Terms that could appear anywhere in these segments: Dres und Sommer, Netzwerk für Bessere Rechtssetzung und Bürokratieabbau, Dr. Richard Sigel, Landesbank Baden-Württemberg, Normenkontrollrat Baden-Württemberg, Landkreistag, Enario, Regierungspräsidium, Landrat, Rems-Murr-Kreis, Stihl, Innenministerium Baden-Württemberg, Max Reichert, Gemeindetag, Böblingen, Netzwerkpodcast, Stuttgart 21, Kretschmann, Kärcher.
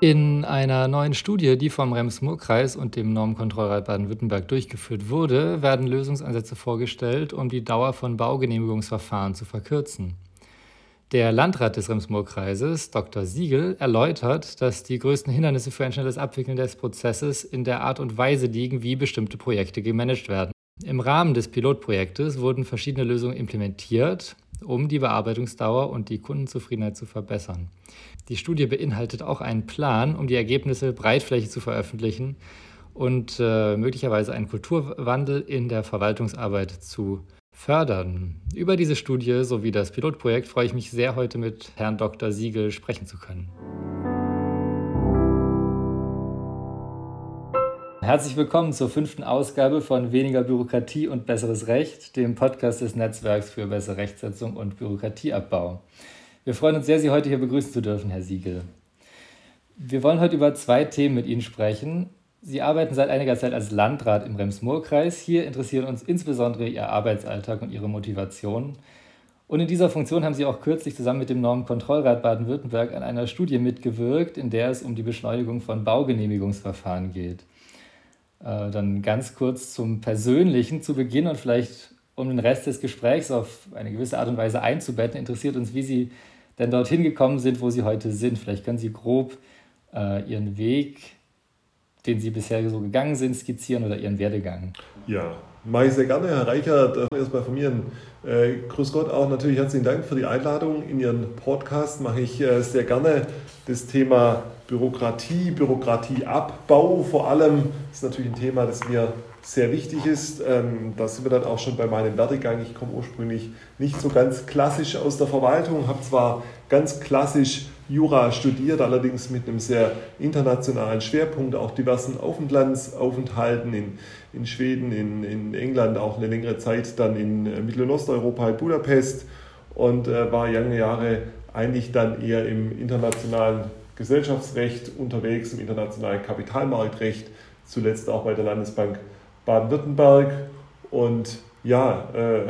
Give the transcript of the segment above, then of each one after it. In einer neuen Studie, die vom Rems-Murr-Kreis und dem Normenkontrollrat Baden-Württemberg durchgeführt wurde, werden Lösungsansätze vorgestellt, um die Dauer von Baugenehmigungsverfahren zu verkürzen. Der Landrat des Rems-Murr-Kreises, Dr. Sigel, erläutert, dass die größten Hindernisse für ein schnelles Abwickeln des Prozesses in der Art und Weise liegen, wie bestimmte Projekte gemanagt werden. Im Rahmen des Pilotprojektes wurden verschiedene Lösungen implementiert, um die Bearbeitungsdauer und die Kundenzufriedenheit zu verbessern. Die Studie beinhaltet auch einen Plan, um die Ergebnisse breitflächig zu veröffentlichen und möglicherweise einen Kulturwandel in der Verwaltungsarbeit zu fördern. Über diese Studie sowie das Pilotprojekt freue ich mich sehr, heute mit Herrn Dr. Sigel sprechen zu können. Herzlich willkommen zur 5. Ausgabe von Weniger Bürokratie und besseres Recht, dem Podcast des Netzwerks für bessere Rechtsetzung und Bürokratieabbau. Wir freuen uns sehr, Sie heute hier begrüßen zu dürfen, Herr Sigel. Wir wollen heute über zwei Themen mit Ihnen sprechen. Sie arbeiten seit einiger Zeit als Landrat im Rems-Murr-Kreis. Hier interessieren uns insbesondere Ihr Arbeitsalltag und Ihre Motivation. Und in dieser Funktion haben Sie auch kürzlich zusammen mit dem Normenkontrollrat Baden-Württemberg an einer Studie mitgewirkt, in der es um die Beschleunigung von Baugenehmigungsverfahren geht. Dann ganz kurz zum Persönlichen zu Beginn und vielleicht um den Rest des Gesprächs auf eine gewisse Art und Weise einzubetten, interessiert uns, wie Sie denn dorthin gekommen sind, wo Sie heute sind. Vielleicht können Sie grob Ihren Weg, den Sie bisher so gegangen sind, skizzieren oder Ihren Werdegang. Ja, mache ich sehr gerne, Herr Reichert. Erstmal von mir ein Grüß Gott auch natürlich herzlichen Dank für die Einladung in Ihren Podcast. Mache ich sehr gerne das Thema Bürokratie, Bürokratieabbau vor allem ist natürlich ein Thema, das mir sehr wichtig ist. Da sind wir dann auch schon bei meinem Werdegang. Ich komme ursprünglich nicht so ganz klassisch aus der Verwaltung, habe zwar ganz klassisch Jura studiert, allerdings mit einem sehr internationalen Schwerpunkt, auch diversen Auslandsaufenthalten in Schweden, in England, auch eine längere Zeit dann in Mittel- und Osteuropa, in Budapest und war lange Jahre eigentlich dann eher im internationalen Gesellschaftsrecht unterwegs, im internationalen Kapitalmarktrecht, zuletzt auch bei der Landesbank Baden-Württemberg und ja,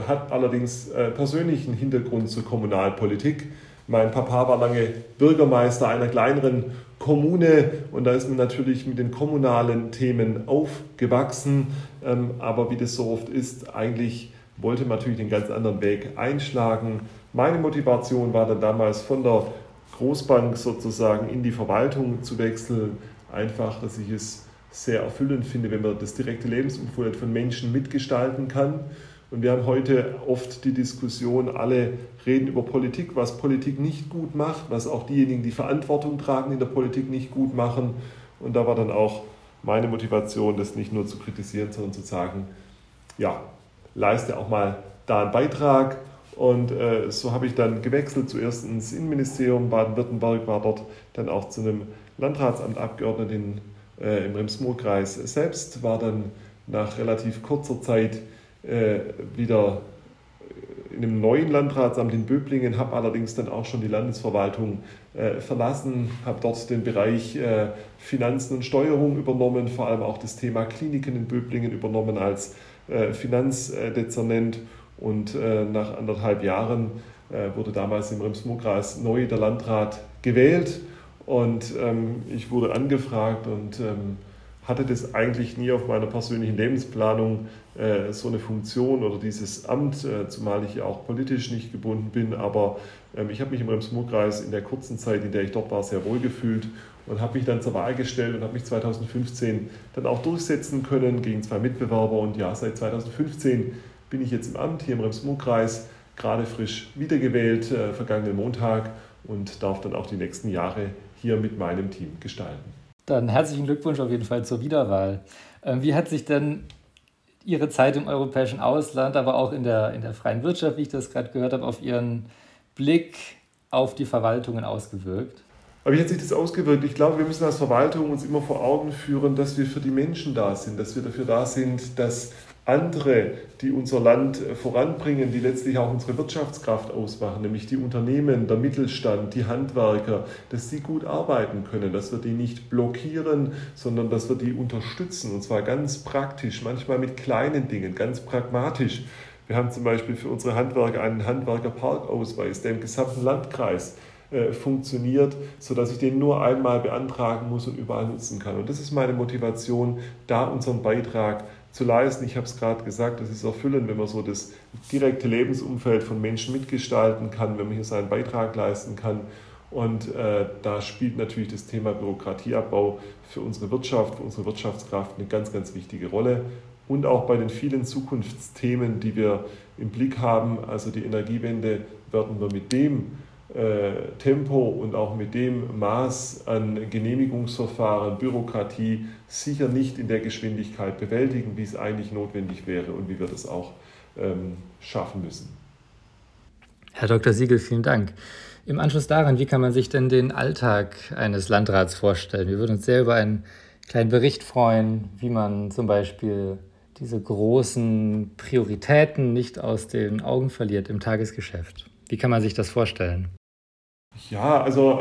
hat allerdings persönlichen Hintergrund zur Kommunalpolitik. Mein Papa war lange Bürgermeister einer kleineren Kommune und da ist man natürlich mit den kommunalen Themen aufgewachsen, aber wie das so oft ist, eigentlich wollte man natürlich den ganz anderen Weg einschlagen. Meine Motivation war dann damals von der Großbank sozusagen in die Verwaltung zu wechseln. Einfach, dass ich es sehr erfüllend finde, wenn man das direkte Lebensumfeld von Menschen mitgestalten kann. Und wir haben heute oft die Diskussion, alle reden über Politik, was Politik nicht gut macht, was auch diejenigen, die Verantwortung tragen, in der Politik nicht gut machen. Und da war dann auch meine Motivation, das nicht nur zu kritisieren, sondern zu sagen, ja, leiste auch mal da einen Beitrag. Und so habe ich dann gewechselt, zuerst ins Innenministerium Baden-Württemberg, war dort dann auch zu einem Landratsamt Abgeordneten im Rems-Murr-Kreis selbst, war dann nach relativ kurzer Zeit wieder in einem neuen Landratsamt in Böblingen, habe allerdings dann auch schon die Landesverwaltung verlassen, habe dort den Bereich Finanzen und Steuerung übernommen, vor allem auch das Thema Kliniken in Böblingen übernommen als Finanzdezernent. Und nach 1,5 Jahren wurde damals im Rems-Murr-Kreis neu der Landrat gewählt und ich wurde angefragt und hatte das eigentlich nie auf meiner persönlichen Lebensplanung, so eine Funktion oder dieses Amt, zumal ich ja auch politisch nicht gebunden bin, aber ich habe mich im Rems-Murr-Kreis in der kurzen Zeit, in der ich dort war, sehr wohl gefühlt und habe mich dann zur Wahl gestellt und habe mich 2015 dann auch durchsetzen können gegen 2 Mitbewerber und ja, seit 2015 bin ich jetzt im Amt hier im Rems-Murr-Kreis, gerade frisch wiedergewählt, vergangenen Montag und darf dann auch die nächsten Jahre hier mit meinem Team gestalten. Dann herzlichen Glückwunsch auf jeden Fall zur Wiederwahl. Wie hat sich denn Ihre Zeit im europäischen Ausland, aber auch in der freien Wirtschaft, wie ich das gerade gehört habe, auf Ihren Blick auf die Verwaltungen ausgewirkt? Aber wie hat sich das ausgewirkt? Ich glaube, wir müssen als Verwaltung uns immer vor Augen führen, dass wir für die Menschen da sind, dass wir dafür da sind, dass andere, die unser Land voranbringen, die letztlich auch unsere Wirtschaftskraft ausmachen, nämlich die Unternehmen, der Mittelstand, die Handwerker, dass die gut arbeiten können, dass wir die nicht blockieren, sondern dass wir die unterstützen und zwar ganz praktisch, manchmal mit kleinen Dingen, ganz pragmatisch. Wir haben zum Beispiel für unsere Handwerker einen Handwerkerparkausweis, der im gesamten Landkreis funktioniert, sodass ich den nur einmal beantragen muss und überall nutzen kann. Und das ist meine Motivation, da unseren Beitrag zu leisten. Ich habe es gerade gesagt, es ist erfüllend, wenn man so das direkte Lebensumfeld von Menschen mitgestalten kann, wenn man hier seinen Beitrag leisten kann. Und da spielt natürlich das Thema Bürokratieabbau für unsere Wirtschaft, für unsere Wirtschaftskraft eine ganz, ganz wichtige Rolle. Und auch bei den vielen Zukunftsthemen, die wir im Blick haben, also die Energiewende, werden wir mit dem Tempo und auch mit dem Maß an Genehmigungsverfahren, Bürokratie sicher nicht in der Geschwindigkeit bewältigen, wie es eigentlich notwendig wäre und wie wir das auch schaffen müssen. Herr Dr. Sigel, vielen Dank. Im Anschluss daran, wie kann man sich denn den Alltag eines Landrats vorstellen? Wir würden uns sehr über einen kleinen Bericht freuen, wie man zum Beispiel diese großen Prioritäten nicht aus den Augen verliert im Tagesgeschäft. Wie kann man sich das vorstellen? Ja, also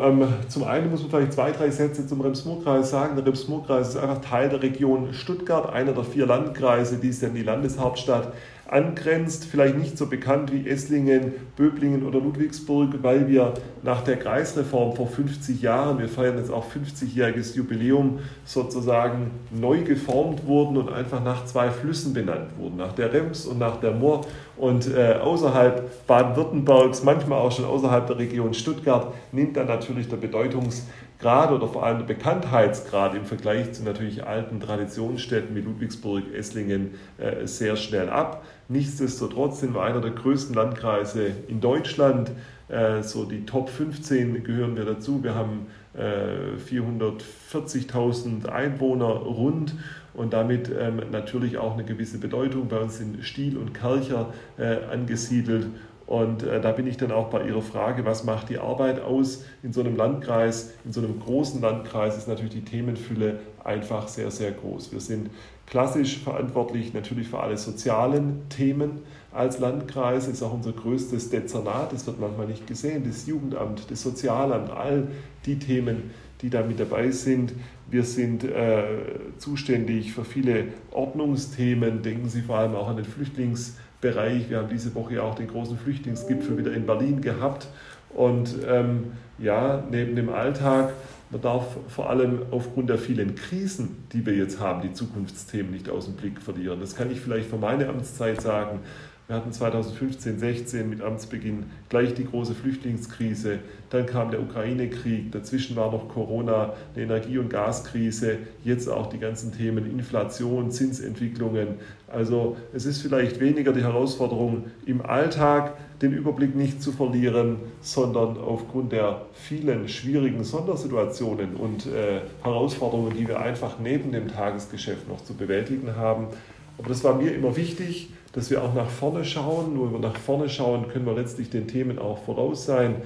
zum einen muss man vielleicht 2, 3 Sätze zum Rems-Murr-Kreis sagen. Der Rems-Murr-Kreis ist einfach Teil der Region Stuttgart, einer der 4 Landkreise, die es dann die Landeshauptstadt angrenzt. Vielleicht nicht so bekannt wie Esslingen, Böblingen oder Ludwigsburg, weil wir nach der Kreisreform vor 50 Jahren, wir feiern jetzt auch 50-jähriges Jubiläum, sozusagen neu geformt wurden und einfach nach 2 Flüssen benannt wurden, nach der Rems und nach der Murr. Und außerhalb Baden-Württembergs, manchmal auch schon außerhalb der Region Stuttgart, nimmt dann natürlich der Bedeutungsgrad oder vor allem der Bekanntheitsgrad im Vergleich zu natürlich alten Traditionsstädten wie Ludwigsburg, Esslingen sehr schnell ab. Nichtsdestotrotz sind wir einer der größten Landkreise in Deutschland. So die Top 15 gehören wir dazu. Wir haben 440.000 Einwohner rund. Und damit natürlich auch eine gewisse Bedeutung. Bei uns sind Stihl und Kärcher angesiedelt. Und da bin ich dann auch bei Ihrer Frage, was macht die Arbeit aus in so einem Landkreis? In so einem großen Landkreis ist natürlich die Themenfülle einfach sehr, sehr groß. Wir sind klassisch verantwortlich natürlich für alle sozialen Themen als Landkreis. Das ist auch unser größtes Dezernat, das wird manchmal nicht gesehen, das Jugendamt, das Sozialamt, all die Themen, die da mit dabei sind. Wir sind zuständig für viele Ordnungsthemen, denken Sie vor allem auch an den Flüchtlingsbereich. Wir haben diese Woche auch den großen Flüchtlingsgipfel wieder in Berlin gehabt. Und neben dem Alltag, man darf vor allem aufgrund der vielen Krisen, die wir jetzt haben, die Zukunftsthemen nicht aus dem Blick verlieren. Das kann ich vielleicht für meine Amtszeit sagen. Wir hatten 2015/16 mit Amtsbeginn gleich die große Flüchtlingskrise, dann kam der Ukraine-Krieg, dazwischen war noch Corona, eine Energie- und Gaskrise, jetzt auch die ganzen Themen Inflation, Zinsentwicklungen. Also es ist vielleicht weniger die Herausforderung im Alltag, den Überblick nicht zu verlieren, sondern aufgrund der vielen schwierigen Sondersituationen und Herausforderungen, die wir einfach neben dem Tagesgeschäft noch zu bewältigen haben. Aber das war mir immer wichtig, dass wir auch nach vorne schauen. Nur wenn wir nach vorne schauen, können wir letztlich den Themen auch voraus sein.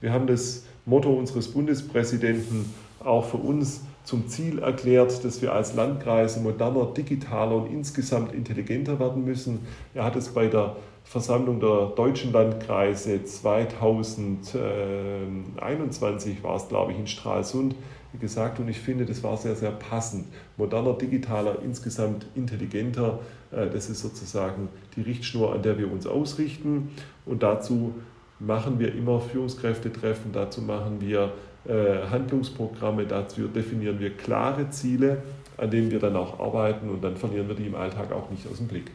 Wir haben das Motto unseres Bundespräsidenten auch für uns zum Ziel erklärt, dass wir als Landkreise moderner, digitaler und insgesamt intelligenter werden müssen. Er hat es bei der Versammlung der deutschen Landkreise 2021 war es, glaube ich, in Stralsund gesagt, und ich finde, das war sehr, sehr passend. Moderner, digitaler, insgesamt intelligenter, das ist sozusagen die Richtschnur, an der wir uns ausrichten. Und dazu machen wir immer Führungskräftetreffen, dazu machen wir Handlungsprogramme, dazu definieren wir klare Ziele, an denen wir dann auch arbeiten, und dann verlieren wir die im Alltag auch nicht aus dem Blick.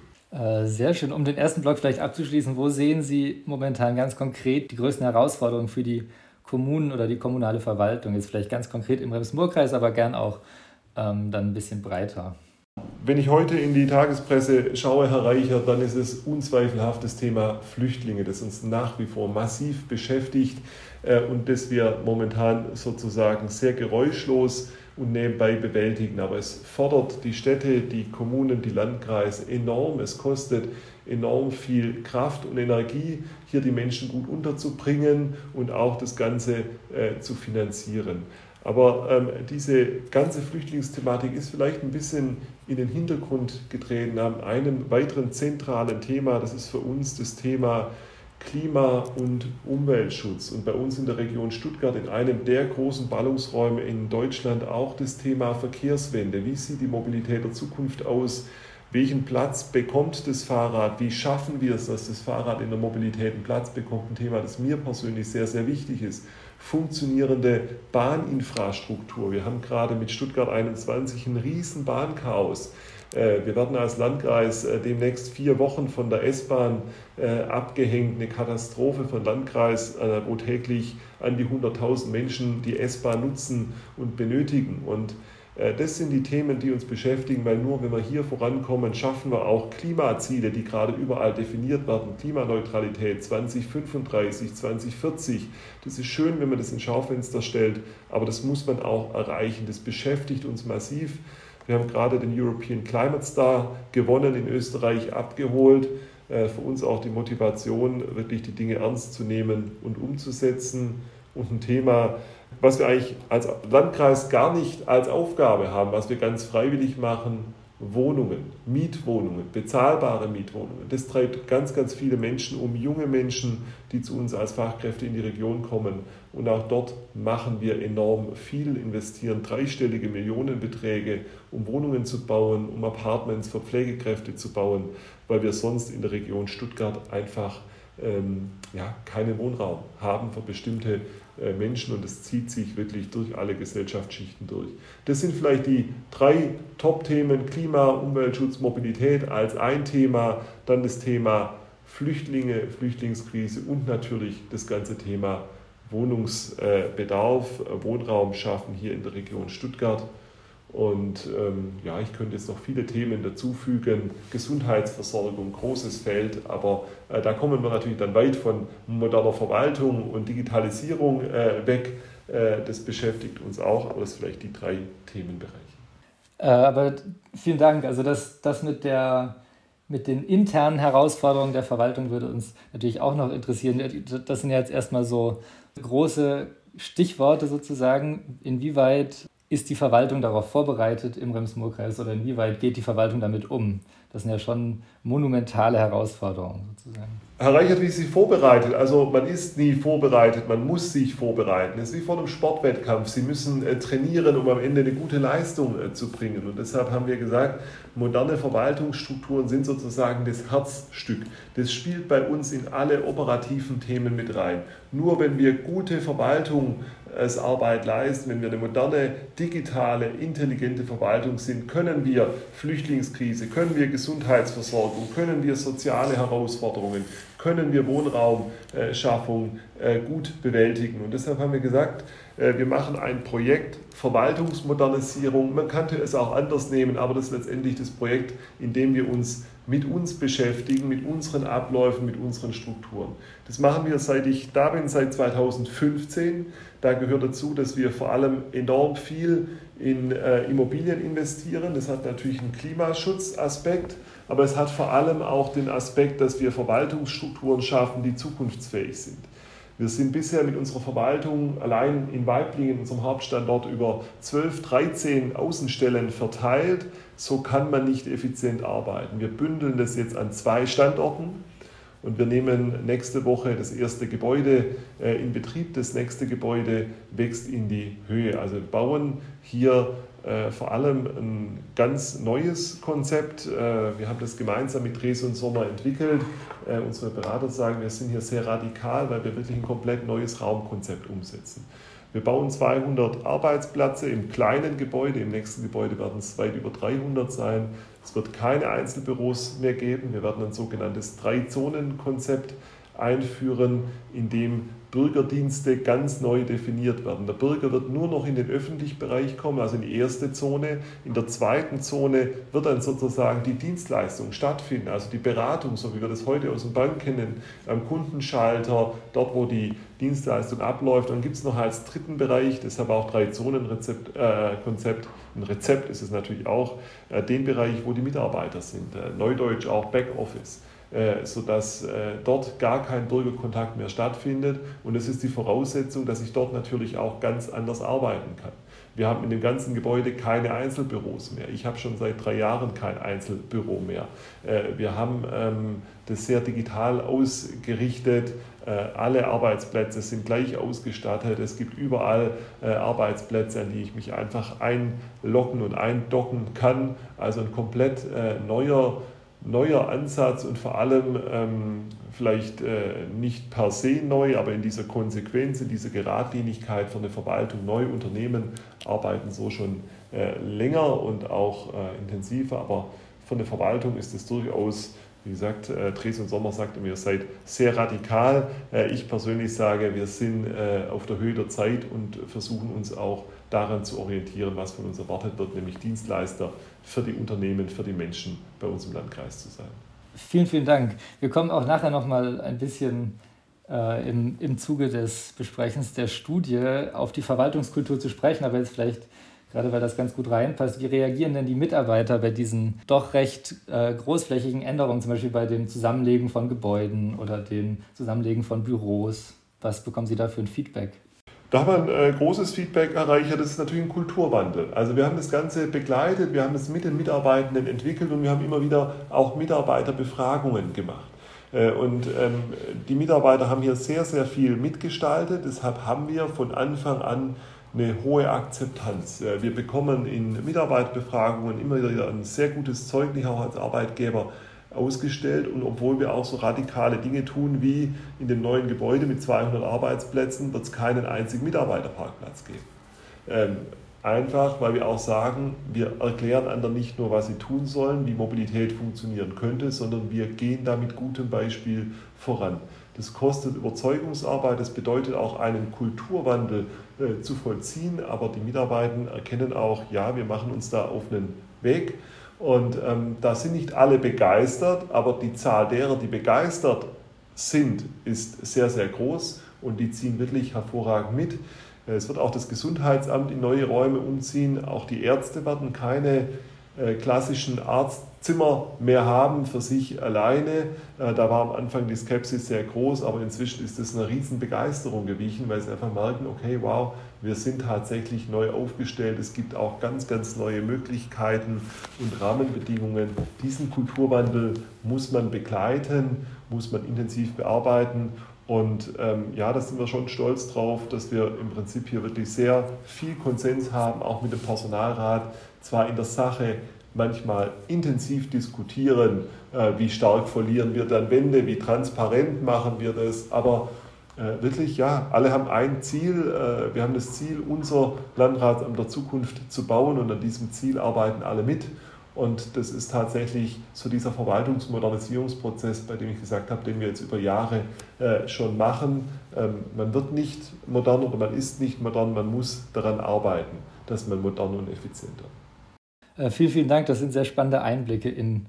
Sehr schön. Um den ersten Block vielleicht abzuschließen, wo sehen Sie momentan ganz konkret die größten Herausforderungen für die Kommunen oder die kommunale Verwaltung? Jetzt vielleicht ganz konkret im Rems-Murr-Kreis, aber gern auch dann ein bisschen breiter. Wenn ich heute in die Tagespresse schaue, Herr Reichert, dann ist es unzweifelhaft das Thema Flüchtlinge, das uns nach wie vor massiv beschäftigt und das wir momentan sozusagen sehr geräuschlos und nebenbei bewältigen. Aber es fordert die Städte, die Kommunen, die Landkreise enorm. Es kostet enorm viel Kraft und Energie, hier die Menschen gut unterzubringen und auch das Ganze zu finanzieren. Aber diese ganze Flüchtlingsthematik ist vielleicht ein bisschen in den Hintergrund getreten an einem weiteren zentralen Thema. Das ist für uns das Thema Klima- und Umweltschutz. Und bei uns in der Region Stuttgart, in einem der großen Ballungsräume in Deutschland, auch das Thema Verkehrswende. Wie sieht die Mobilität der Zukunft aus? Welchen Platz bekommt das Fahrrad? Wie schaffen wir es, dass das Fahrrad in der Mobilität einen Platz bekommt? Ein Thema, das mir persönlich sehr, sehr wichtig ist. funktionierende Bahninfrastruktur. Wir haben gerade mit Stuttgart 21 ein riesen Bahnchaos. Wir werden als Landkreis demnächst 4 Wochen von der S-Bahn abgehängt. Eine Katastrophe für den Landkreis, wo täglich an die 100.000 Menschen die S-Bahn nutzen und benötigen. Und das sind die Themen, die uns beschäftigen, weil nur wenn wir hier vorankommen, schaffen wir auch Klimaziele, die gerade überall definiert werden. Klimaneutralität 2035, 2040. Das ist schön, wenn man das ins Schaufenster stellt, aber das muss man auch erreichen. Das beschäftigt uns massiv. Wir haben gerade den European Climate Star gewonnen, in Österreich abgeholt. Für uns auch die Motivation, wirklich die Dinge ernst zu nehmen und umzusetzen. Und ein Thema, was wir eigentlich als Landkreis gar nicht als Aufgabe haben, was wir ganz freiwillig machen, Wohnungen, Mietwohnungen, bezahlbare Mietwohnungen. Das treibt ganz, ganz viele Menschen um, junge Menschen, die zu uns als Fachkräfte in die Region kommen. Und auch dort machen wir enorm viel, investieren dreistellige Millionenbeträge, um Wohnungen zu bauen, um Apartments für Pflegekräfte zu bauen, weil wir sonst in der Region Stuttgart einfach keinen Wohnraum haben für bestimmte Menschen, und das zieht sich wirklich durch alle Gesellschaftsschichten durch. Das sind vielleicht die 3 Top-Themen: Klima, Umweltschutz, Mobilität als ein Thema, dann das Thema Flüchtlinge, Flüchtlingskrise und natürlich das ganze Thema Wohnungsbedarf, Wohnraum schaffen hier in der Region Stuttgart. Und ich könnte jetzt noch viele Themen dazufügen. Gesundheitsversorgung, großes Feld, aber da kommen wir natürlich dann weit von moderner Verwaltung und Digitalisierung weg. Das beschäftigt uns auch, aber das sind vielleicht die 3 Themenbereiche. Aber vielen Dank. Also das mit den internen Herausforderungen der Verwaltung würde uns natürlich auch noch interessieren. Das sind ja jetzt erstmal so große Stichworte sozusagen, inwieweit ist die Verwaltung darauf vorbereitet im Rems-Murr-Kreis oder inwieweit geht die Verwaltung damit um? Das sind ja schon monumentale Herausforderungen sozusagen. Herr Reichert, wie ist sie vorbereitet? Also man ist nie vorbereitet, man muss sich vorbereiten. Es ist wie vor einem Sportwettkampf. Sie müssen trainieren, um am Ende eine gute Leistung zu bringen. Und deshalb haben wir gesagt, moderne Verwaltungsstrukturen sind sozusagen das Herzstück. Das spielt bei uns in alle operativen Themen mit rein. Nur wenn wir gute Verwaltungsarbeit leisten, wenn wir eine moderne, digitale, intelligente Verwaltung sind, können wir Flüchtlingskrise, können wir Gesundheitsversorgung, können wir soziale Herausforderungen, können wir Wohnraumschaffung gut bewältigen. Und deshalb haben wir gesagt, wir machen ein Projekt Verwaltungsmodernisierung. Man könnte es auch anders nehmen, aber das ist letztendlich das Projekt, in dem wir uns mit uns beschäftigen, mit unseren Abläufen, mit unseren Strukturen. Das machen wir, seit ich da bin, seit 2015. Da gehört dazu, dass wir vor allem enorm viel in Immobilien investieren. Das hat natürlich einen Klimaschutzaspekt, aber es hat vor allem auch den Aspekt, dass wir Verwaltungsstrukturen schaffen, die zukunftsfähig sind. Wir sind bisher mit unserer Verwaltung allein in Weiblingen, unserem Hauptstandort, über 12, 13 Außenstellen verteilt. So kann man nicht effizient arbeiten. Wir bündeln das jetzt an 2 Standorten. Und wir nehmen nächste Woche das erste Gebäude in Betrieb. Das nächste Gebäude wächst in die Höhe. Also wir bauen hier vor allem ein ganz neues Konzept. Wir haben das gemeinsam mit Dres und Sommer entwickelt. Unsere Berater sagen, wir sind hier sehr radikal, weil wir wirklich ein komplett neues Raumkonzept umsetzen. Wir bauen 200 Arbeitsplätze im kleinen Gebäude. Im nächsten Gebäude werden es weit über 300 sein. Es wird keine Einzelbüros mehr geben. Wir werden ein sogenanntes 3-Zonen-Konzept einführen, in dem Bürgerdienste ganz neu definiert werden. Der Bürger wird nur noch in den öffentlichen Bereich kommen, also in die erste Zone. In der zweiten Zone wird dann sozusagen die Dienstleistung stattfinden, also die Beratung, so wie wir das heute aus den Banken kennen, am Kundenschalter, dort wo die Dienstleistung abläuft. Dann gibt es noch als dritten Bereich, deshalb auch 3-Zonen-Konzept, ein Rezept ist es natürlich auch, den Bereich, wo die Mitarbeiter sind, neudeutsch auch Backoffice, sodass dort gar kein Bürgerkontakt mehr stattfindet. Und das ist die Voraussetzung, dass ich dort natürlich auch ganz anders arbeiten kann. Wir haben in dem ganzen Gebäude keine Einzelbüros mehr. Ich habe schon seit 3 Jahren kein Einzelbüro mehr. Wir haben das sehr digital ausgerichtet. Alle Arbeitsplätze sind gleich ausgestattet. Es gibt überall Arbeitsplätze, an die ich mich einfach einloggen und eindocken kann. Also ein komplett neuer neuer Ansatz und vor allem vielleicht nicht per se neu, aber in dieser Konsequenz, in dieser Geradlinigkeit von der Verwaltung neu. Unternehmen arbeiten so schon länger und auch intensiver, aber von der Verwaltung ist es durchaus, wie gesagt, Dresden und Sommer sagt immer, ihr seid sehr radikal. Ich persönlich sage, wir sind auf der Höhe der Zeit und versuchen uns auch daran zu orientieren, was von uns erwartet wird, nämlich Dienstleister für die Unternehmen, für die Menschen bei uns im Landkreis zu sein. Vielen, vielen Dank. Wir kommen auch nachher nochmal ein bisschen im Zuge des Besprechens der Studie auf die Verwaltungskultur zu sprechen, aber jetzt vielleicht, gerade weil das ganz gut reinpasst, wie reagieren denn die Mitarbeiter bei diesen doch recht großflächigen Änderungen, zum Beispiel bei dem Zusammenlegen von Gebäuden oder dem Zusammenlegen von Büros? Was bekommen Sie da für ein Feedback? Da haben wir ein großes Feedback erreicht. Das ist natürlich ein Kulturwandel. Also wir haben das Ganze begleitet, wir haben es mit den Mitarbeitenden entwickelt und wir haben immer wieder auch Mitarbeiterbefragungen gemacht. Und die Mitarbeiter haben hier sehr, sehr viel mitgestaltet. Deshalb haben wir von Anfang an eine hohe Akzeptanz. Wir bekommen in Mitarbeiterbefragungen immer wieder ein sehr gutes Zeugnis, auch als Arbeitgeber, ausgestellt. Und obwohl wir auch so radikale Dinge tun, wie in dem neuen Gebäude mit 200 Arbeitsplätzen, wird es keinen einzigen Mitarbeiterparkplatz geben. Einfach, weil wir auch sagen, wir erklären anderen nicht nur, was sie tun sollen, wie Mobilität funktionieren könnte, sondern wir gehen da mit gutem Beispiel voran. Das kostet Überzeugungsarbeit, das bedeutet auch einen Kulturwandel zu vollziehen, aber die Mitarbeitenden erkennen auch, ja, wir machen uns da auf einen Weg und da sind nicht alle begeistert, aber die Zahl derer, die begeistert sind, ist sehr, sehr groß und die ziehen wirklich hervorragend mit. Es wird auch das Gesundheitsamt in neue Räume umziehen, auch die Ärzte werden keine klassischen Arztzimmer mehr haben für sich alleine. Da war am Anfang die Skepsis sehr groß, aber inzwischen ist es einer riesen Begeisterung gewichen, weil sie einfach merken, okay, wow, wir sind tatsächlich neu aufgestellt. Es gibt auch ganz, ganz neue Möglichkeiten und Rahmenbedingungen. Diesen Kulturwandel muss man begleiten, muss man intensiv bearbeiten. Und ja, da sind wir schon stolz drauf, dass wir im Prinzip hier wirklich sehr viel Konsens haben, auch mit dem Personalrat, zwar in der Sache manchmal intensiv diskutieren, wie stark verlieren wir dann Wände, wie transparent machen wir das, aber wirklich, ja, alle haben ein Ziel, wir haben das Ziel, unser Landratsamt der Zukunft zu bauen und an diesem Ziel arbeiten alle mit. Und das ist tatsächlich so dieser Verwaltungsmodernisierungsprozess, bei dem ich gesagt habe, den wir jetzt über Jahre schon machen. Man wird nicht modern oder man ist nicht modern, man muss daran arbeiten, dass man modern und effizienter wird. Vielen, vielen Dank. Das sind sehr spannende Einblicke in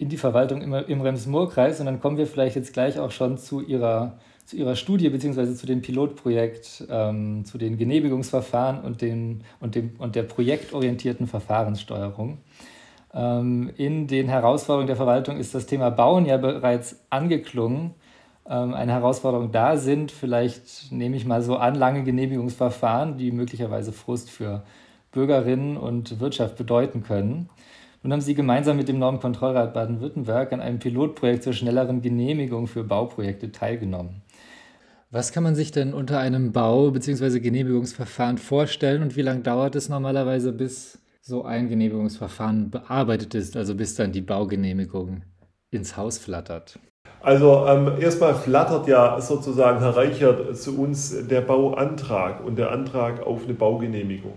die Verwaltung im Rems-Murr-Kreis. Und dann kommen wir vielleicht jetzt gleich auch schon zu Ihrer Studie bzw. zu dem Pilotprojekt, zu den Genehmigungsverfahren und der projektorientierten Verfahrenssteuerung. In den Herausforderungen der Verwaltung ist das Thema Bauen ja bereits angeklungen. Eine Herausforderung da sind, vielleicht nehme ich mal so an, lange Genehmigungsverfahren, die möglicherweise Frust für Bürgerinnen und Wirtschaft bedeuten können. Nun haben Sie gemeinsam mit dem Normenkontrollrat Baden-Württemberg an einem Pilotprojekt zur schnelleren Genehmigung für Bauprojekte teilgenommen. Was kann man sich denn unter einem Bau- bzw. Genehmigungsverfahren vorstellen und wie lange dauert es normalerweise, bis so ein Genehmigungsverfahren bearbeitet ist, also bis dann die Baugenehmigung ins Haus flattert? Also erstmal flattert ja sozusagen, Herr Reichert, zu uns der Bauantrag und der Antrag auf eine Baugenehmigung.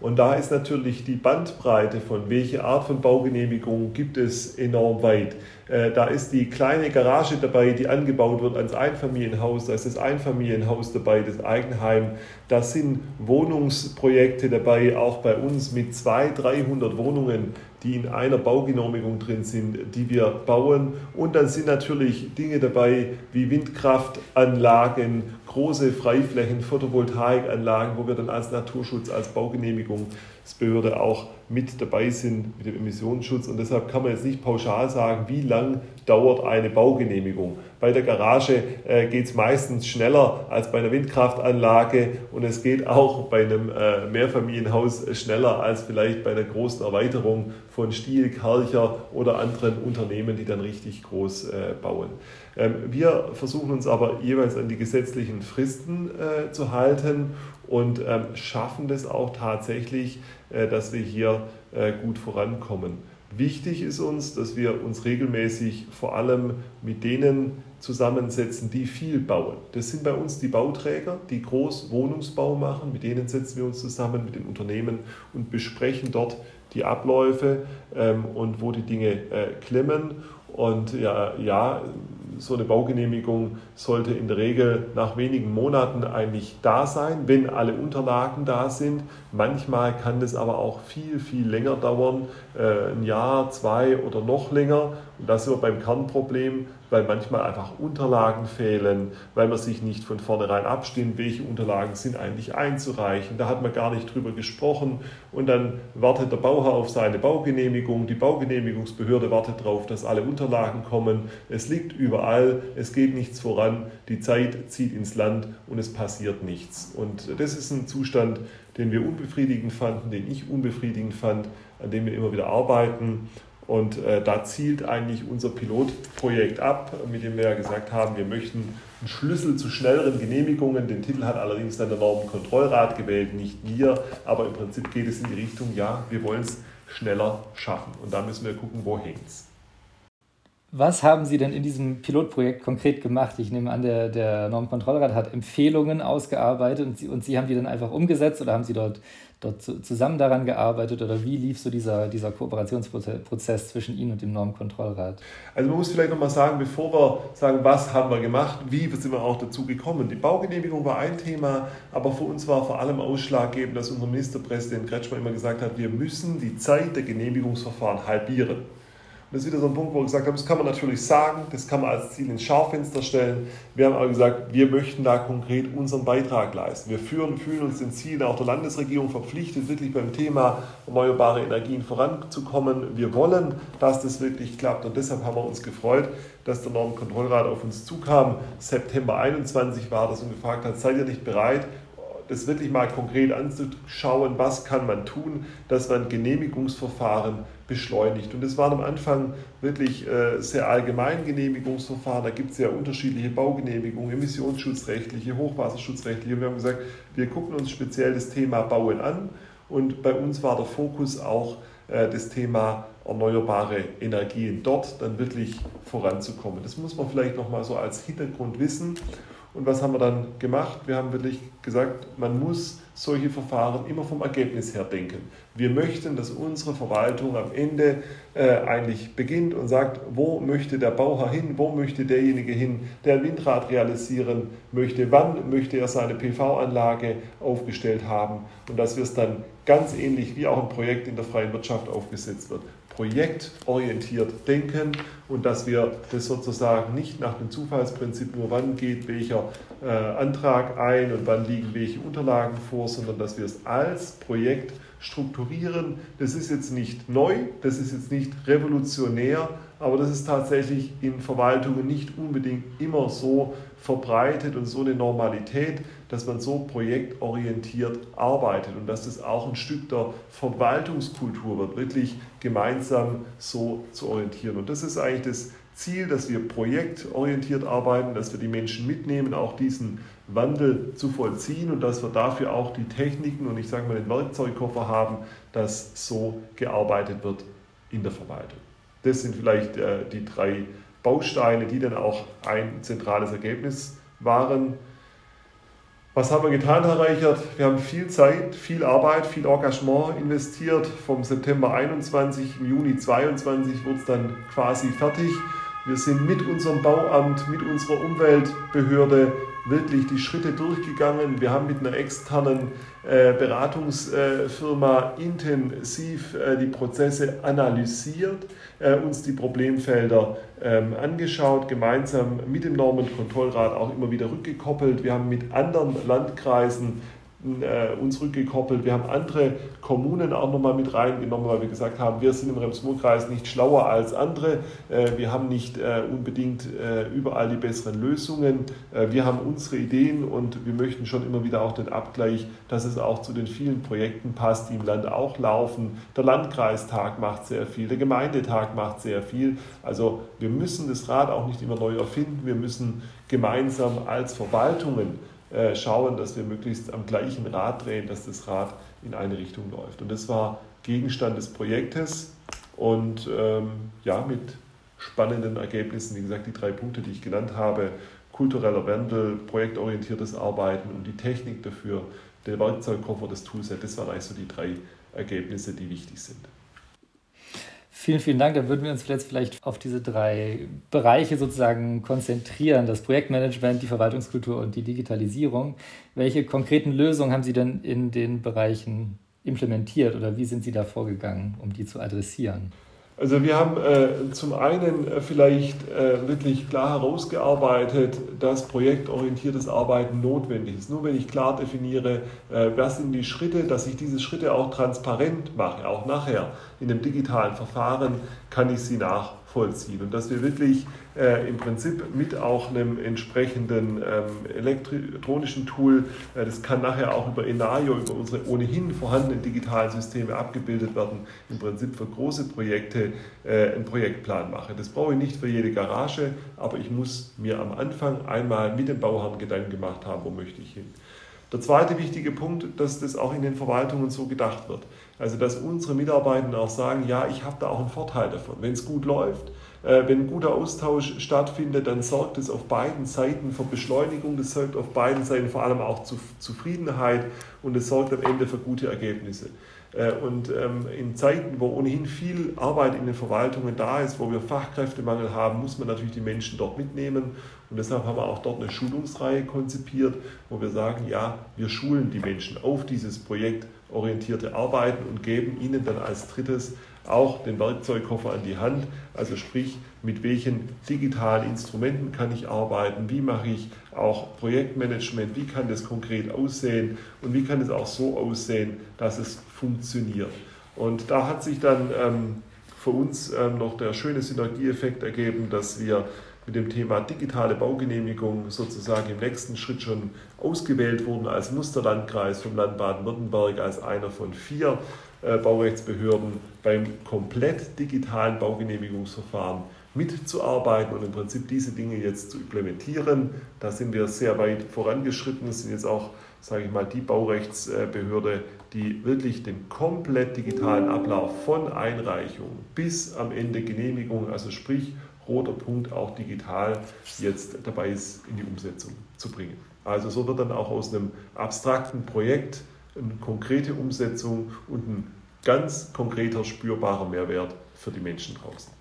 Und da ist natürlich die Bandbreite von welche Art von Baugenehmigung gibt es enorm weit. Da ist die kleine Garage dabei, die angebaut wird ans Einfamilienhaus, da ist das Einfamilienhaus dabei, das Eigenheim. Da sind Wohnungsprojekte dabei, auch bei uns mit 200, 300 Wohnungen, die in einer Baugenehmigung drin sind, die wir bauen. Und dann sind natürlich Dinge dabei wie Windkraftanlagen, große Freiflächen, Photovoltaikanlagen, wo wir dann als Naturschutz, als Baugenehmigungsbehörde auch mit dabei sind, mit dem Emissionsschutz. Und deshalb kann man jetzt nicht pauschal sagen, wie lang dauert eine Baugenehmigung. Bei der Garage geht es meistens schneller als bei einer Windkraftanlage und es geht auch bei einem Mehrfamilienhaus schneller als vielleicht bei einer großen Erweiterung von Stihl, Kärcher oder anderen Unternehmen, die dann richtig groß bauen. Wir versuchen uns aber jeweils an die gesetzlichen Fristen zu halten und schaffen das auch tatsächlich, dass wir hier gut vorankommen. Wichtig ist uns, dass wir uns regelmäßig vor allem mit denen zusammensetzen, die viel bauen. Das sind bei uns die Bauträger, die Großwohnungsbau machen. Mit denen setzen wir uns zusammen, mit den Unternehmen, und besprechen dort die Abläufe und wo die Dinge klemmen. Und ja, so eine Baugenehmigung sollte in der Regel nach wenigen Monaten eigentlich da sein, wenn alle Unterlagen da sind. Manchmal kann das aber auch viel, viel länger dauern, ein Jahr, zwei oder noch länger. Und da sind wir beim Kernproblem, weil manchmal einfach Unterlagen fehlen, weil man sich nicht von vornherein abstimmt, welche Unterlagen sind eigentlich einzureichen. Da hat man gar nicht drüber gesprochen und dann wartet der Bauherr auf seine Baugenehmigung. Die Baugenehmigungsbehörde wartet darauf, dass alle Unterlagen kommen. Es liegt überall, es geht nichts voran, die Zeit zieht ins Land und es passiert nichts. Und das ist ein Zustand, den wir unbefriedigend fanden, den ich unbefriedigend fand, an dem wir immer wieder arbeiten. Und da zielt eigentlich unser Pilotprojekt ab, mit dem wir ja gesagt haben, wir möchten einen Schlüssel zu schnelleren Genehmigungen. Den Titel hat allerdings dann der Normenkontrollrat gewählt, nicht wir. Aber im Prinzip geht es in die Richtung, ja, wir wollen es schneller schaffen. Und da müssen wir gucken, wo hängt es. Was haben Sie denn in diesem Pilotprojekt konkret gemacht? Ich nehme an, der Normenkontrollrat hat Empfehlungen ausgearbeitet und Sie haben die dann einfach umgesetzt, oder haben Sie dort zusammen daran gearbeitet, oder wie lief so dieser Kooperationsprozess zwischen Ihnen und dem Normenkontrollrat? Also man muss vielleicht nochmal sagen, bevor wir sagen, was haben wir gemacht, wie sind wir auch dazu gekommen. Die Baugenehmigung war ein Thema, aber für uns war vor allem ausschlaggebend, dass unser Ministerpräsident Kretschmann immer gesagt hat, wir müssen die Zeit der Genehmigungsverfahren halbieren. Das ist wieder so ein Punkt, wo wir gesagt haben, das kann man natürlich sagen, das kann man als Ziel ins Schaufenster stellen. Wir haben aber gesagt, wir möchten da konkret unseren Beitrag leisten. Wir fühlen uns den Zielen auch der Landesregierung verpflichtet, wirklich beim Thema erneuerbare Energien voranzukommen. Wir wollen, dass das wirklich klappt, und deshalb haben wir uns gefreut, dass der Normenkontrollrat auf uns zukam. September 21 war das, und gefragt hat, seid ihr nicht bereit, das wirklich mal konkret anzuschauen, was kann man tun, dass man Genehmigungsverfahren beschleunigt. Und das waren am Anfang wirklich sehr allgemein Genehmigungsverfahren. Da gibt es ja unterschiedliche Baugenehmigungen, emissionsschutzrechtliche, hochwasserschutzrechtliche. Und wir haben gesagt, wir gucken uns speziell das Thema Bauen an. Und bei uns war der Fokus auch das Thema erneuerbare Energien, dort dann wirklich voranzukommen. Das muss man vielleicht nochmal so als Hintergrund wissen. Und was haben wir dann gemacht? Wir haben wirklich gesagt, man muss solche Verfahren immer vom Ergebnis her denken. Wir möchten, dass unsere Verwaltung am Ende eigentlich beginnt und sagt, wo möchte der Bauherr hin, wo möchte derjenige hin, der ein Windrad realisieren möchte, wann möchte er seine PV-Anlage aufgestellt haben, und dass wir es dann ganz ähnlich wie auch ein Projekt in der freien Wirtschaft aufgesetzt wird. Projektorientiert denken, und dass wir das sozusagen nicht nach dem Zufallsprinzip, nur wann geht welcher Antrag ein und wann liegen welche Unterlagen vor, sondern dass wir es als Projekt strukturieren. Das ist jetzt nicht neu, das ist jetzt nicht revolutionär, aber das ist tatsächlich in Verwaltungen nicht unbedingt immer so verbreitet und so eine Normalität, dass man so projektorientiert arbeitet und dass das auch ein Stück der Verwaltungskultur wird, wirklich gemeinsam so zu orientieren. Und das ist eigentlich das Ziel, dass wir projektorientiert arbeiten, dass wir die Menschen mitnehmen, auch diesen Wandel zu vollziehen, und dass wir dafür auch die Techniken und, ich sage mal, den Werkzeugkoffer haben, dass so gearbeitet wird in der Verwaltung. Das sind vielleicht die drei Bausteine, die dann auch ein zentrales Ergebnis waren. Was haben wir getan, Herr Reichert? Wir haben viel Zeit, viel Arbeit, viel Engagement investiert. Vom September 21, im Juni 22 wurde es dann quasi fertig. Wir sind mit unserem Bauamt, mit unserer Umweltbehörde wirklich die Schritte durchgegangen. Wir haben mit einer externen Beratungsfirma intensiv die Prozesse analysiert, uns die Problemfelder angeschaut, gemeinsam mit dem Normenkontrollrat auch immer wieder rückgekoppelt. Wir haben mit anderen Landkreisen uns rückgekoppelt. Wir haben andere Kommunen auch nochmal mit reingenommen, weil wir gesagt haben, wir sind im Rems-Murr-Kreis nicht schlauer als andere. Wir haben nicht unbedingt überall die besseren Lösungen. Wir haben unsere Ideen, und wir möchten schon immer wieder auch den Abgleich, dass es auch zu den vielen Projekten passt, die im Land auch laufen. Der Landkreistag macht sehr viel, der Gemeindetag macht sehr viel. Also wir müssen das Rad auch nicht immer neu erfinden. Wir müssen gemeinsam als Verwaltungen schauen, dass wir möglichst am gleichen Rad drehen, dass das Rad in eine Richtung läuft. Und das war Gegenstand des Projektes. Und ja, mit spannenden Ergebnissen, wie gesagt, die 3 Punkte, die ich genannt habe, kultureller Wandel, projektorientiertes Arbeiten und die Technik dafür, der Werkzeugkoffer, das Toolset, das waren eigentlich so die 3 Ergebnisse, die wichtig sind. Vielen, vielen Dank. Dann würden wir uns vielleicht auf diese 3 Bereiche sozusagen konzentrieren, das Projektmanagement, die Verwaltungskultur und die Digitalisierung. Welche konkreten Lösungen haben Sie denn in den Bereichen implementiert oder wie sind Sie da vorgegangen, um die zu adressieren? Also wir haben zum einen vielleicht wirklich klar herausgearbeitet, dass projektorientiertes Arbeiten notwendig ist. Nur wenn ich klar definiere, was sind die Schritte, dass ich diese Schritte auch transparent mache, auch nachher in einem digitalen Verfahren kann ich sie nachvollziehen. Und dass wir wirklich im Prinzip mit auch einem entsprechenden elektronischen Tool, das kann nachher auch über Enario, über unsere ohnehin vorhandenen digitalen Systeme abgebildet werden, im Prinzip für große Projekte einen Projektplan mache. Das brauche ich nicht für jede Garage, aber ich muss mir am Anfang einmal mit dem Bauherrn Gedanken gemacht haben, wo möchte ich hin. Der zweite wichtige Punkt, dass das auch in den Verwaltungen so gedacht wird. Also dass unsere Mitarbeitenden auch sagen, ja, ich habe da auch einen Vorteil davon. Wenn es gut läuft, wenn ein guter Austausch stattfindet, dann sorgt es auf beiden Seiten für Beschleunigung, das sorgt auf beiden Seiten vor allem auch zu Zufriedenheit und es sorgt am Ende für gute Ergebnisse. Und in Zeiten, wo ohnehin viel Arbeit in den Verwaltungen da ist, wo wir Fachkräftemangel haben, muss man natürlich die Menschen dort mitnehmen. Und deshalb haben wir auch dort eine Schulungsreihe konzipiert, wo wir sagen, ja, wir schulen die Menschen auf dieses projektorientierte Arbeiten und geben ihnen dann als drittes auch den Werkzeugkoffer an die Hand. Also sprich, mit welchen digitalen Instrumenten kann ich arbeiten, wie mache ich auch Projektmanagement, wie kann das konkret aussehen und wie kann es auch so aussehen, dass es funktioniert. Und da hat sich dann für uns noch der schöne Synergieeffekt ergeben, dass wir mit dem Thema digitale Baugenehmigung sozusagen im nächsten Schritt schon ausgewählt wurden als Musterlandkreis vom Land Baden-Württemberg, als einer von 4 Baurechtsbehörden beim komplett digitalen Baugenehmigungsverfahren mitzuarbeiten und im Prinzip diese Dinge jetzt zu implementieren. Da sind wir sehr weit vorangeschritten. Das sind jetzt auch, sage ich mal, die Baurechtsbehörde, die wirklich den komplett digitalen Ablauf von Einreichung bis am Ende Genehmigung, also sprich roter Punkt auch digital, jetzt dabei ist, in die Umsetzung zu bringen. Also so wird dann auch aus einem abstrakten Projekt eine konkrete Umsetzung und ein ganz konkreter, spürbarer Mehrwert für die Menschen draußen.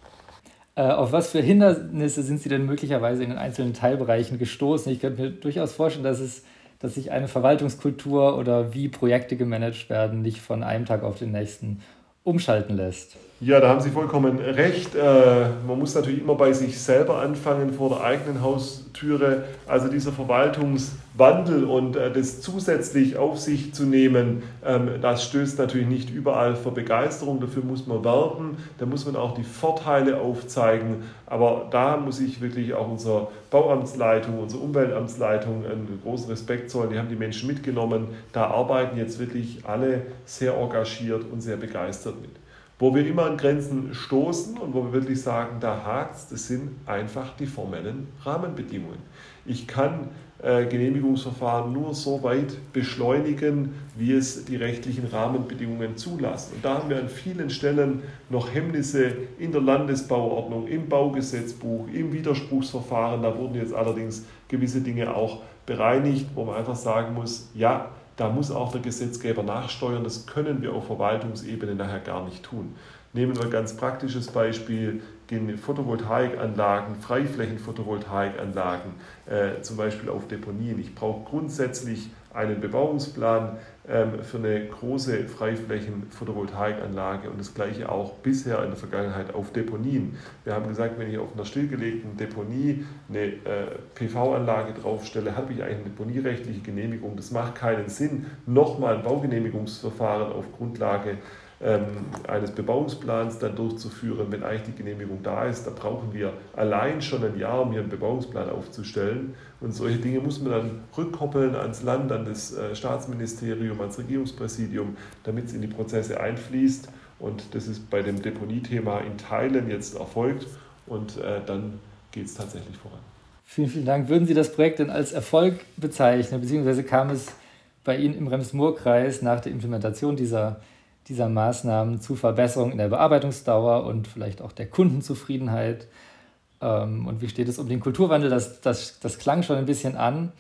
Auf was für Hindernisse sind Sie denn möglicherweise in den einzelnen Teilbereichen gestoßen? Ich könnte mir durchaus vorstellen, dass sich eine Verwaltungskultur oder wie Projekte gemanagt werden, nicht von einem Tag auf den nächsten umschalten lässt. Ja, da haben Sie vollkommen recht. Man muss natürlich immer bei sich selber anfangen, vor der eigenen Haustüre. Also dieser Verwaltungswandel und das zusätzlich auf sich zu nehmen, das stößt natürlich nicht überall für Begeisterung. Dafür muss man werben, da muss man auch die Vorteile aufzeigen. Aber da muss ich wirklich auch unserer Bauamtsleitung, unserer Umweltamtsleitung einen großen Respekt zollen. Die haben die Menschen mitgenommen. Da arbeiten jetzt wirklich alle sehr engagiert und sehr begeistert mit. Wo wir immer an Grenzen stoßen und wo wir wirklich sagen, da hakt's, das sind einfach die formellen Rahmenbedingungen. Ich kann Genehmigungsverfahren nur so weit beschleunigen, wie es die rechtlichen Rahmenbedingungen zulassen. Und da haben wir an vielen Stellen noch Hemmnisse in der Landesbauordnung, im Baugesetzbuch, im Widerspruchsverfahren. Da wurden jetzt allerdings gewisse Dinge auch bereinigt, wo man einfach sagen muss, ja, da muss auch der Gesetzgeber nachsteuern, das können wir auf Verwaltungsebene nachher gar nicht tun. Nehmen wir ein ganz praktisches Beispiel, Photovoltaikanlagen, Freiflächen-Photovoltaikanlagen, zum Beispiel auf Deponien. Ich brauche grundsätzlich einen Bebauungsplan für eine große Freiflächen-Photovoltaikanlage und das gleiche auch bisher in der Vergangenheit auf Deponien. Wir haben gesagt, wenn ich auf einer stillgelegten Deponie eine PV-Anlage draufstelle, habe ich eine deponierechtliche Genehmigung. Das macht keinen Sinn, nochmal ein Baugenehmigungsverfahren auf Grundlage eines Bebauungsplans dann durchzuführen, wenn eigentlich die Genehmigung da ist. Da brauchen wir allein schon ein Jahr, um hier einen Bebauungsplan aufzustellen. Und solche Dinge muss man dann rückkoppeln ans Land, an das Staatsministerium, ans Regierungspräsidium, damit es in die Prozesse einfließt. Und das ist bei dem Deponiethema in Teilen jetzt erfolgt. Und dann geht es tatsächlich voran. Vielen, vielen Dank. Würden Sie das Projekt denn als Erfolg bezeichnen? Beziehungsweise kam es bei Ihnen im Rems-Murr-Kreis nach der Implementation dieser dieser Maßnahmen zu Verbesserungen in der Bearbeitungsdauer und vielleicht auch der Kundenzufriedenheit? Und wie steht es um den Kulturwandel? Das klang schon ein bisschen an.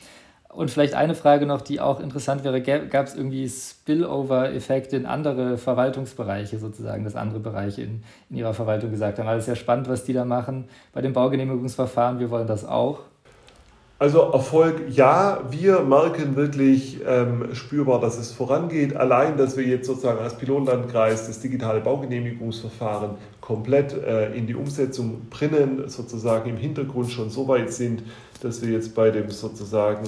Und vielleicht eine Frage noch, die auch interessant wäre: Gab es irgendwie Spillover-Effekte in andere Verwaltungsbereiche sozusagen, dass andere Bereiche in ihrer Verwaltung gesagt haben, alles sehr spannend, was die da machen bei dem Baugenehmigungsverfahren, wir wollen das auch? Also Erfolg, ja, wir merken wirklich spürbar, dass es vorangeht. Allein, dass wir jetzt sozusagen als Pilotlandkreis das digitale Baugenehmigungsverfahren komplett in die Umsetzung bringen, sozusagen im Hintergrund schon so weit sind, dass wir jetzt bei dem sozusagen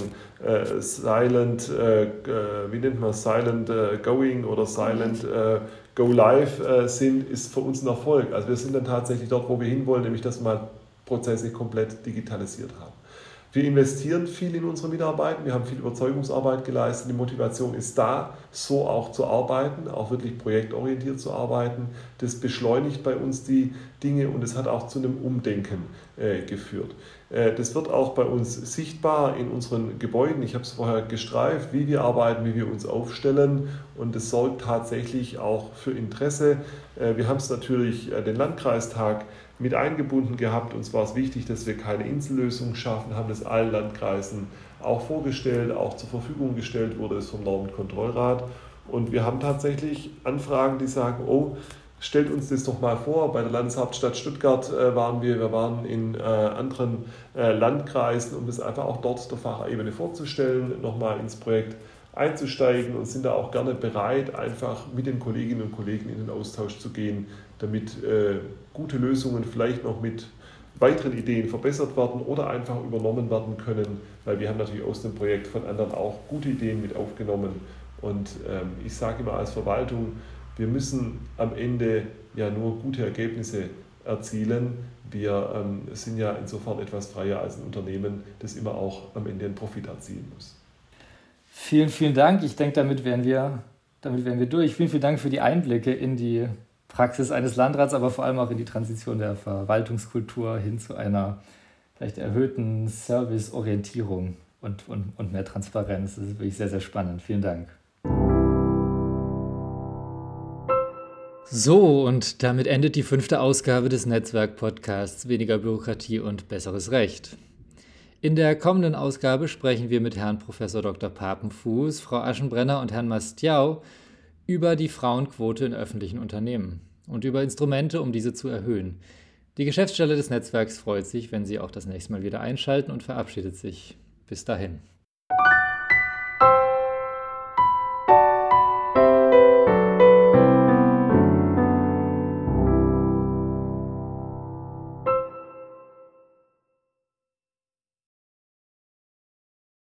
Silent Go Live sind, ist für uns ein Erfolg. Also wir sind dann tatsächlich dort, wo wir hinwollen, nämlich dass wir Prozesse komplett digitalisiert haben. Wir investieren viel in unsere Mitarbeiter, wir haben viel Überzeugungsarbeit geleistet, die Motivation ist da, so auch zu arbeiten, auch wirklich projektorientiert zu arbeiten. Das beschleunigt bei uns die Dinge und es hat auch zu einem Umdenken geführt. Das wird auch bei uns sichtbar in unseren Gebäuden. Ich habe es vorher gestreift, wie wir arbeiten, wie wir uns aufstellen, und das sorgt tatsächlich auch für Interesse. Wir haben es natürlich den Landkreistag mit eingebunden gehabt. Uns war es wichtig, dass wir keine Insellösung schaffen, haben das allen Landkreisen auch vorgestellt, auch zur Verfügung gestellt wurde es vom Normenkontrollrat. Und wir haben tatsächlich Anfragen, die sagen, oh, stellt uns das doch mal vor, bei der Landeshauptstadt Stuttgart waren wir waren in anderen Landkreisen, um das einfach auch dort der Fachebene vorzustellen, nochmal ins Projekt einzusteigen, und sind da auch gerne bereit, einfach mit den Kolleginnen und Kollegen in den Austausch zu gehen, damit gute Lösungen vielleicht noch mit weiteren Ideen verbessert werden oder einfach übernommen werden können, weil wir haben natürlich aus dem Projekt von anderen auch gute Ideen mit aufgenommen. Und ich sage immer als Verwaltung, wir müssen am Ende ja nur gute Ergebnisse erzielen. Wir sind ja insofern etwas freier als ein Unternehmen, das immer auch am Ende einen Profit erzielen muss. Vielen, vielen Dank. Ich denke, damit wären wir durch. Vielen, vielen Dank für die Einblicke in die Praxis eines Landrats, aber vor allem auch in die Transition der Verwaltungskultur hin zu einer vielleicht erhöhten Serviceorientierung und mehr Transparenz. Das ist wirklich sehr, sehr spannend. Vielen Dank. So, und damit endet die 5. Ausgabe des Netzwerk-Podcasts Weniger Bürokratie und besseres Recht. In der kommenden Ausgabe sprechen wir mit Herrn Prof. Dr. Papenfuß, Frau Aschenbrenner und Herrn Mastiau über die Frauenquote in öffentlichen Unternehmen und über Instrumente, um diese zu erhöhen. Die Geschäftsstelle des Netzwerks freut sich, wenn Sie auch das nächste Mal wieder einschalten, und verabschiedet sich. Bis dahin.